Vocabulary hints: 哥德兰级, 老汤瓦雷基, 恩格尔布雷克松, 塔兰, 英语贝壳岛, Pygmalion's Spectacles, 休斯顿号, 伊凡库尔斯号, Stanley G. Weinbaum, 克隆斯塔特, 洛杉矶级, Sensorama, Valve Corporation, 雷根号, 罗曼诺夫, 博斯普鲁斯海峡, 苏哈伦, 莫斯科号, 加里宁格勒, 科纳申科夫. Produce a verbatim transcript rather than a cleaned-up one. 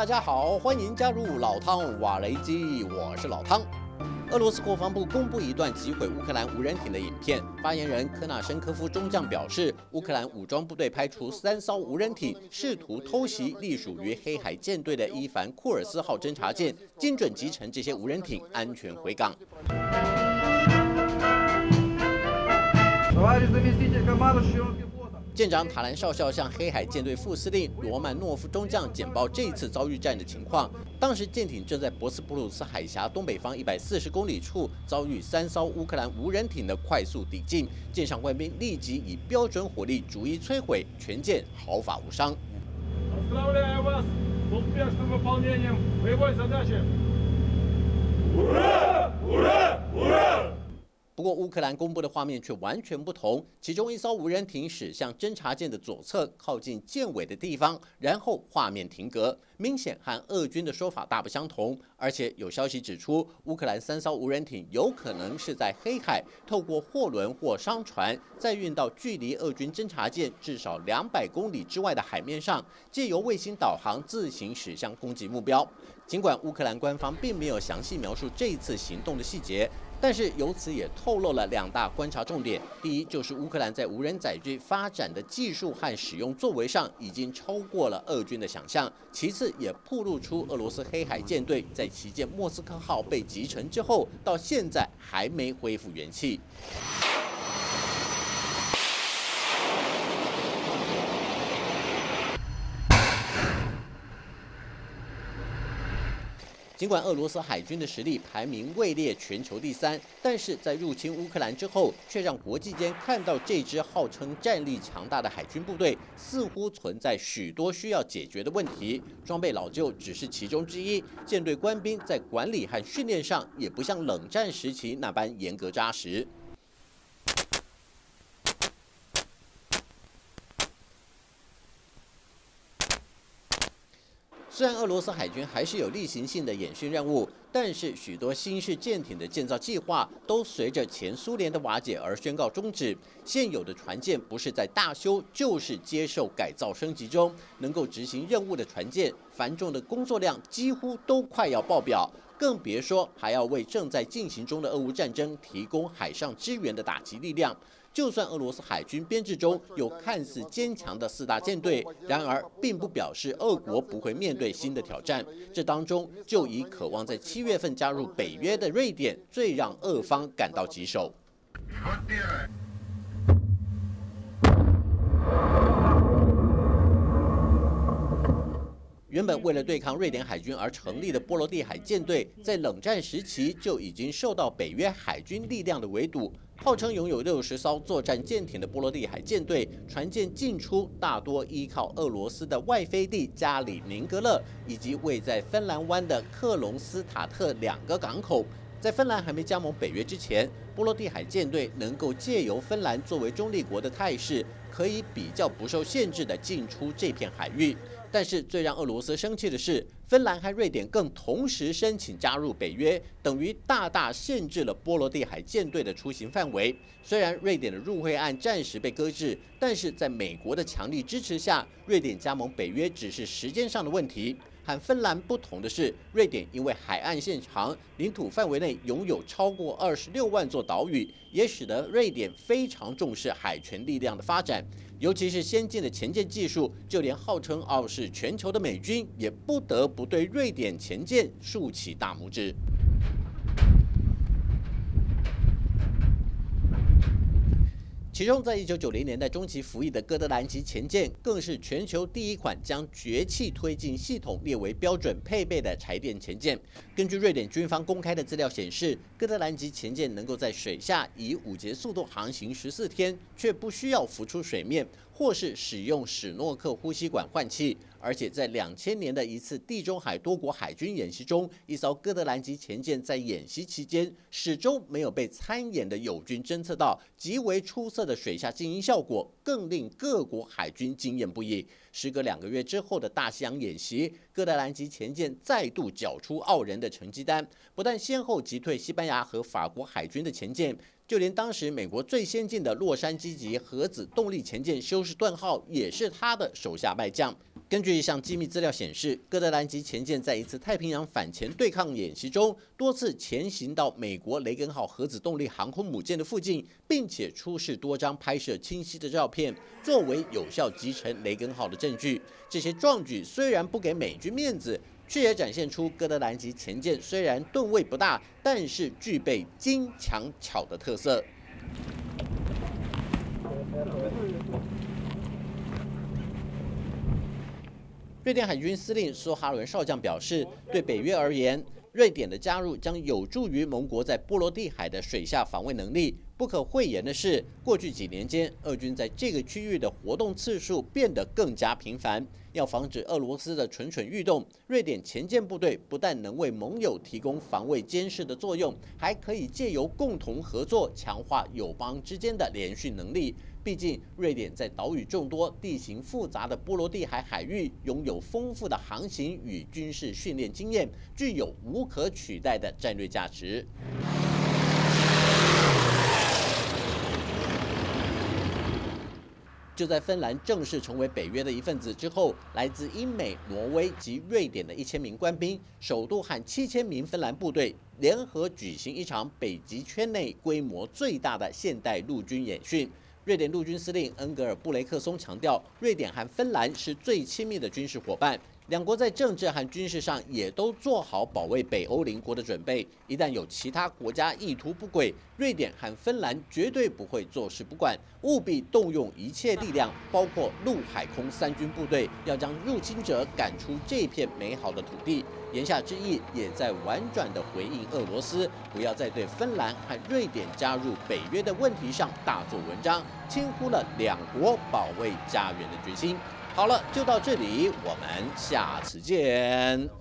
大家好，欢迎加入老汤瓦雷基，我是老汤。俄罗斯国防部公布一段击毁乌克兰无人艇的影片，发言人科纳申科夫中将表示，乌克兰武装部队派出三艘无人艇，试图偷袭隶属于黑海舰队的伊凡库尔斯号侦察舰，精准击沉这些无人艇，安全回港。 舰长塔兰少校向黑海舰队副司令罗曼诺夫中将简报这一次遭遇战的情况。当时舰艇正在博斯普鲁斯海峡东北方一百四十公里处遭遇三艘乌克兰无人艇的快速抵近，舰上官兵立即以标准火力逐一摧毁，全舰毫发无伤。 不过，乌克兰公布的画面却完全不同。其中一艘无人艇驶向侦察舰的左侧靠近舰尾的地方，然后画面停格，明显和俄军的说法大不相同。而且有消息指出，乌克兰三艘无人艇有可能是在黑海透过货轮或商船，再运到距离俄军侦察舰至少两百公里之外的海面上，借由卫星导航自行驶向攻击目标。尽管乌克兰官方并没有详细描述这一次行动的细节。 但是由此也透露了两大观察重点：第一，就是乌克兰在无人载具发展的技术和使用作为上已经超过了俄军的想象；其次，也暴露出俄罗斯黑海舰队在旗舰莫斯科号被击沉之后，到现在还没恢复元气。 尽管俄罗斯海军的实力排名位列全球第三，但是在入侵乌克兰之后，却让国际间看到这支号称战力强大的海军部队似乎存在许多需要解决的问题。装备老旧只是其中之一，舰队官兵在管理和训练上也不像冷战时期那般严格扎实。 虽然俄罗斯海军还是有例行性的演训任务，但是许多新式舰艇的建造计划都随着前苏联的瓦解而宣告终止。现有的船舰不是在大修，就是接受改造升级中。能够执行任务的船舰，繁重的工作量几乎都快要爆表，更别说还要为正在进行中的俄乌战争提供海上支援的打击力量。 就算俄罗斯海军编制中有看似坚强的四大舰队，然而并不表示俄国不会面对新的挑战。这当中，就以渴望在七月份加入北约的瑞典最让俄方感到棘手。 原本为了对抗瑞典海军而成立的波罗的海舰队，在冷战时期就已经受到北约海军力量的围堵。号称拥有六十艘作战舰艇的波罗的海舰队，船舰进出大多依靠俄罗斯的外飞地加里宁格勒以及位在芬兰湾的克隆斯塔特两个港口。 在芬兰还没加盟北约之前，波罗的海舰队能够借由芬兰作为中立国的态势，可以比较不受限制地进出这片海域。但是最让俄罗斯生气的是，芬兰和瑞典更同时申请加入北约，等于大大限制了波罗的海舰队的出行范围。虽然瑞典的入会案暂时被搁置，但是在美国的强力支持下，瑞典加盟北约只是时间上的问题。 和芬兰不同的是，瑞典因为海岸线长，领土范围内拥有超过二十六万座岛屿，也使得瑞典非常重视海权力量的发展，尤其是先进的潜舰技术，就连号称傲视全球的美军也不得不对瑞典潜舰竖起大拇指。 其中，在一九九零年代中期服役的哥德兰级潜舰，更是全球第一款将掘气推进系统列为标准配备的柴电潜舰。根据瑞典军方公开的资料显示，哥德兰级潜舰能够在水下以五节速度航行十四天，却不需要浮出水面，或是使用史诺克呼吸管换气。而且，在两千年的一次地中海多国海军演习中，一艘哥德兰级潜舰在演习期间始终没有被参演的友军侦测到，极为出色的 的水下静音效果更令各国海军惊艳不已。时隔两个月之后的大西洋演习，哥德兰级潜舰再度缴出傲人的成绩单，不但先后击退西班牙和法国海军的潜舰，就连当时美国最先进的洛杉矶级核子动力潜舰休斯顿号也是他的手下败将。根据一项机密资料显示，哥德兰级潜舰在一次太平洋反潜对抗演习中，多次潜行到美国雷根号核子动力航空母舰的附近，并且出示多张拍摄清晰的照片，作为有效击沉雷根号的证据。这些壮举虽然不给美军面子，却也展现出哥德兰级潜舰虽然吨位不大，但是具备精强巧的特色。 瑞典海军司令苏哈伦少将表示，对北约而言，瑞典的加入将有助于盟国在波罗的海的水下防卫能力。不可讳言的是，过去几年间，俄军在这个区域的活动次数变得更加频繁。要防止俄罗斯的蠢蠢欲动，瑞典潜舰部队不但能为盟友提供防卫监视的作用，还可以借由共同合作强化友邦之间的连续能力。 毕竟，瑞典在岛屿众多、地形复杂的波罗的海海域拥有丰富的航行与军事训练经验，具有无可取代的战略价值。就在芬兰正式成为北约的一份子之后，来自英美、挪威及瑞典的一千名官兵，首度和七千名芬兰部队联合举行一场北极圈内规模最大的现代陆军演训。 瑞典陆军司令恩格尔布雷克松强调，瑞典和芬兰是最亲密的军事伙伴，两国在政治和军事上也都做好保卫北欧邻国的准备。一旦有其他国家意图不轨，瑞典和芬兰绝对不会坐视不管，务必动用一切力量，包括陆海空三军部队，要将入侵者赶出这片美好的土地。言下之意，也在婉转地回应俄罗斯，不要再对芬兰和瑞典加入北约的问题上大做文章。 轻忽了两国保卫家园的决心。好了，就到这里，我们下次见。